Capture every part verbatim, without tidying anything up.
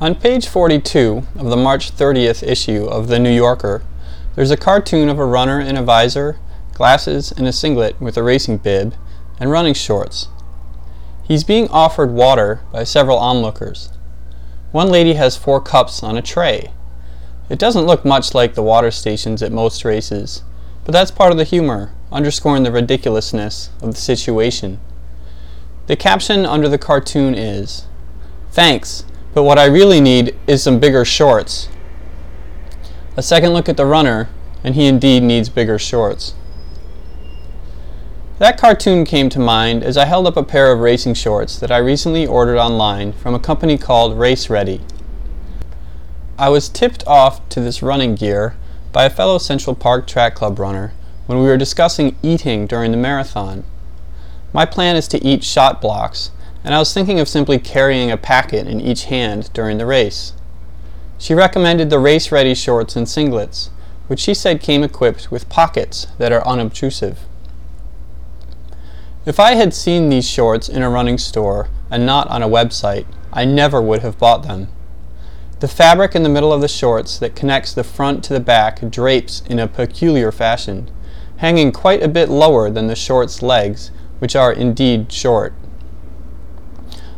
On page forty-two of the March thirtieth issue of The New Yorker, there's a cartoon of a runner in a visor, glasses, and a singlet with a racing bib, and running shorts. He's being offered water by several onlookers. One lady has four cups on a tray. It doesn't look much like the water stations at most races, but that's part of the humor, underscoring the ridiculousness of the situation. The caption under the cartoon is, "Thanks, but what I really need is some bigger shorts." A second look at the runner, and he indeed needs bigger shorts. That cartoon came to mind as I held up a pair of racing shorts that I recently ordered online from a company called Race Ready. I was tipped off to this running gear by a fellow Central Park Track Club runner when we were discussing eating during the marathon. My plan is to eat shot blocks, and I was thinking of simply carrying a packet in each hand during the race. She recommended the Race Ready shorts and singlets, which she said came equipped with pockets that are unobtrusive. If I had seen these shorts in a running store and not on a website, I never would have bought them. The fabric in the middle of the shorts that connects the front to the back drapes in a peculiar fashion, hanging quite a bit lower than the shorts' legs, which are indeed short.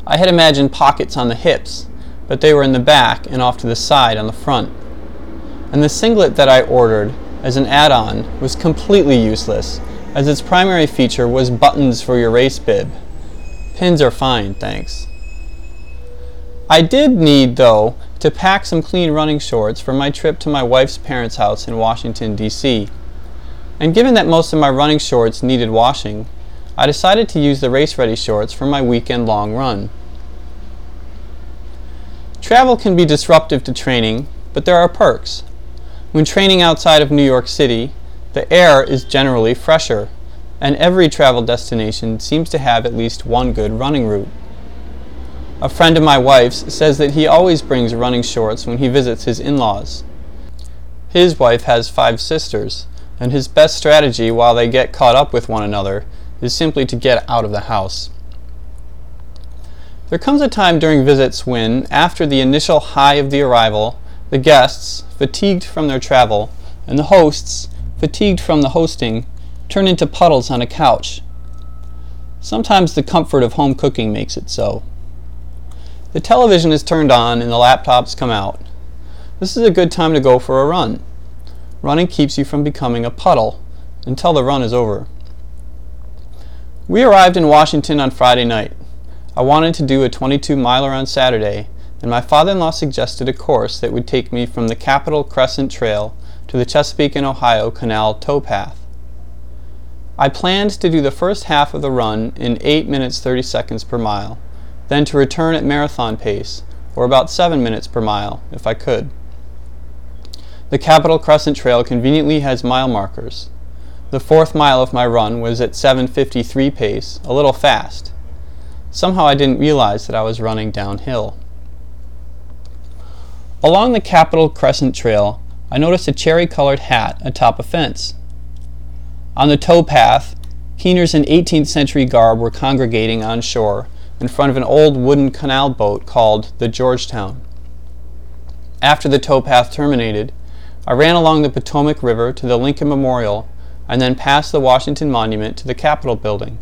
I had imagined pockets on the hips, but they were in the back and off to the side on the front. And the singlet that I ordered as an add-on was completely useless, as its primary feature was buttons for your race bib. Pins are fine, thanks. I did need, though, to pack some clean running shorts for my trip to my wife's parents' house in Washington, D C. And given that most of my running shorts needed washing, I decided to use the Race Ready shorts for my weekend long run. Travel can be disruptive to training, but there are perks. When training outside of New York City, the air is generally fresher, and every travel destination seems to have at least one good running route. A friend of my wife's says that he always brings running shorts when he visits his in-laws. His wife has five sisters, and his best strategy while they get caught up with one another is simply to get out of the house. There comes a time during visits when, after the initial high of the arrival, the guests, fatigued from their travel, and the hosts, fatigued from the hosting, turn into puddles on a couch. Sometimes the comfort of home cooking makes it so. The television is turned on and the laptops come out. This is a good time to go for a run. Running keeps you from becoming a puddle until the run is over. We arrived in Washington on Friday night. I wanted to do a twenty-two miler on Saturday, and my father-in-law suggested a course that would take me from the Capitol Crescent Trail to the Chesapeake and Ohio Canal towpath. I planned to do the first half of the run in eight minutes thirty seconds per mile, then to return at marathon pace, or about seven minutes per mile if I could. The Capitol Crescent Trail conveniently has mile markers. The fourth mile of my run was at seven fifty-three pace, a little fast. Somehow I didn't realize that I was running downhill. Along the Capitol Crescent Trail, I noticed a cherry-colored hat atop a fence. On the towpath, keeners in eighteenth century garb were congregating on shore in front of an old wooden canal boat called the Georgetown. After the towpath terminated, I ran along the Potomac River to the Lincoln Memorial and then past the Washington Monument to the Capitol Building.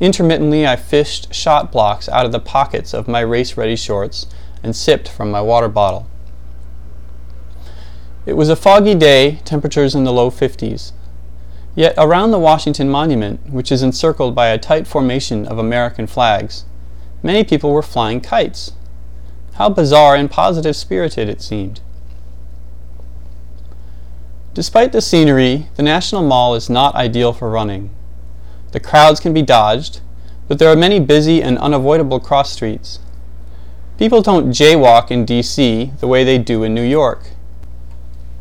Intermittently, I fished shot blocks out of the pockets of my race-ready shorts and sipped from my water bottle. It was a foggy day, temperatures in the low fifties. Yet around the Washington Monument, which is encircled by a tight formation of American flags, many people were flying kites. How bizarre and positive-spirited it seemed. Despite the scenery, the National Mall is not ideal for running. The crowds can be dodged, but there are many busy and unavoidable cross streets. People don't jaywalk in D C the way they do in New York.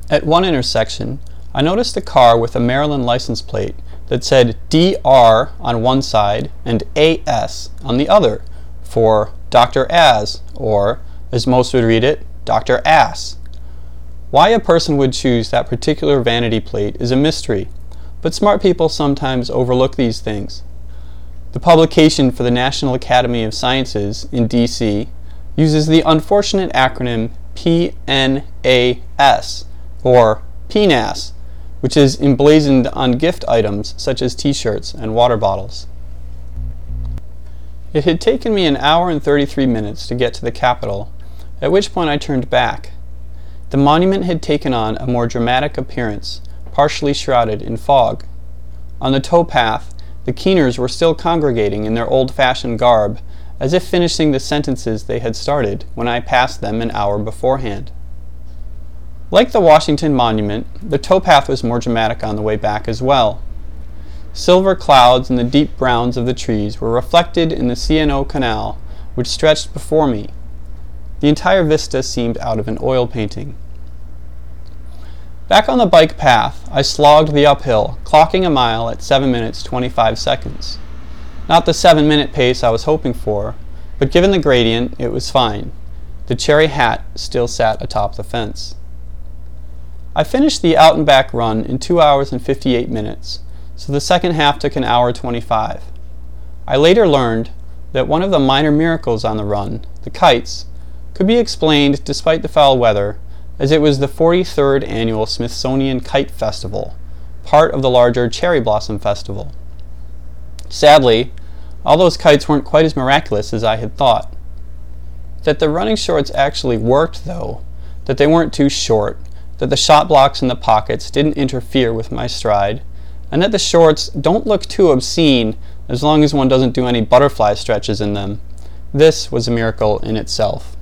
At one intersection, I noticed a car with a Maryland license plate that said D R on one side and A S on the other, for Doctor As, or, as most would read it, Doctor Ass. Why a person would choose that particular vanity plate is a mystery, but smart people sometimes overlook these things. The publication for the National Academy of Sciences in D C uses the unfortunate acronym P N A S, or P N A S, which is emblazoned on gift items such as t-shirts and water bottles. It had taken me an hour and thirty-three minutes to get to the Capitol, at which point I turned back. The monument had taken on a more dramatic appearance, partially shrouded in fog. On the towpath, the Keeners were still congregating in their old-fashioned garb, as if finishing the sentences they had started when I passed them an hour beforehand. Like the Washington Monument, the towpath was more dramatic on the way back as well. Silver clouds and the deep browns of the trees were reflected in the C and O Canal, which stretched before me. The entire vista seemed out of an oil painting. Back on the bike path, I slogged the uphill, clocking a mile at seven minutes twenty-five seconds. Not the seven-minute pace I was hoping for, but given the gradient, it was fine. The cherry hat still sat atop the fence. I finished the out-and-back run in two hours and fifty-eight minutes, so the second half took an hour twenty-five. I later learned that one of the minor miracles on the run, the kites, could be explained despite the foul weather, as it was the forty-third annual Smithsonian Kite Festival, part of the larger Cherry Blossom Festival. Sadly, all those kites weren't quite as miraculous as I had thought. That the running shorts actually worked, though, that they weren't too short, that the shot blocks in the pockets didn't interfere with my stride, and that the shorts don't look too obscene as long as one doesn't do any butterfly stretches in them. This was a miracle in itself.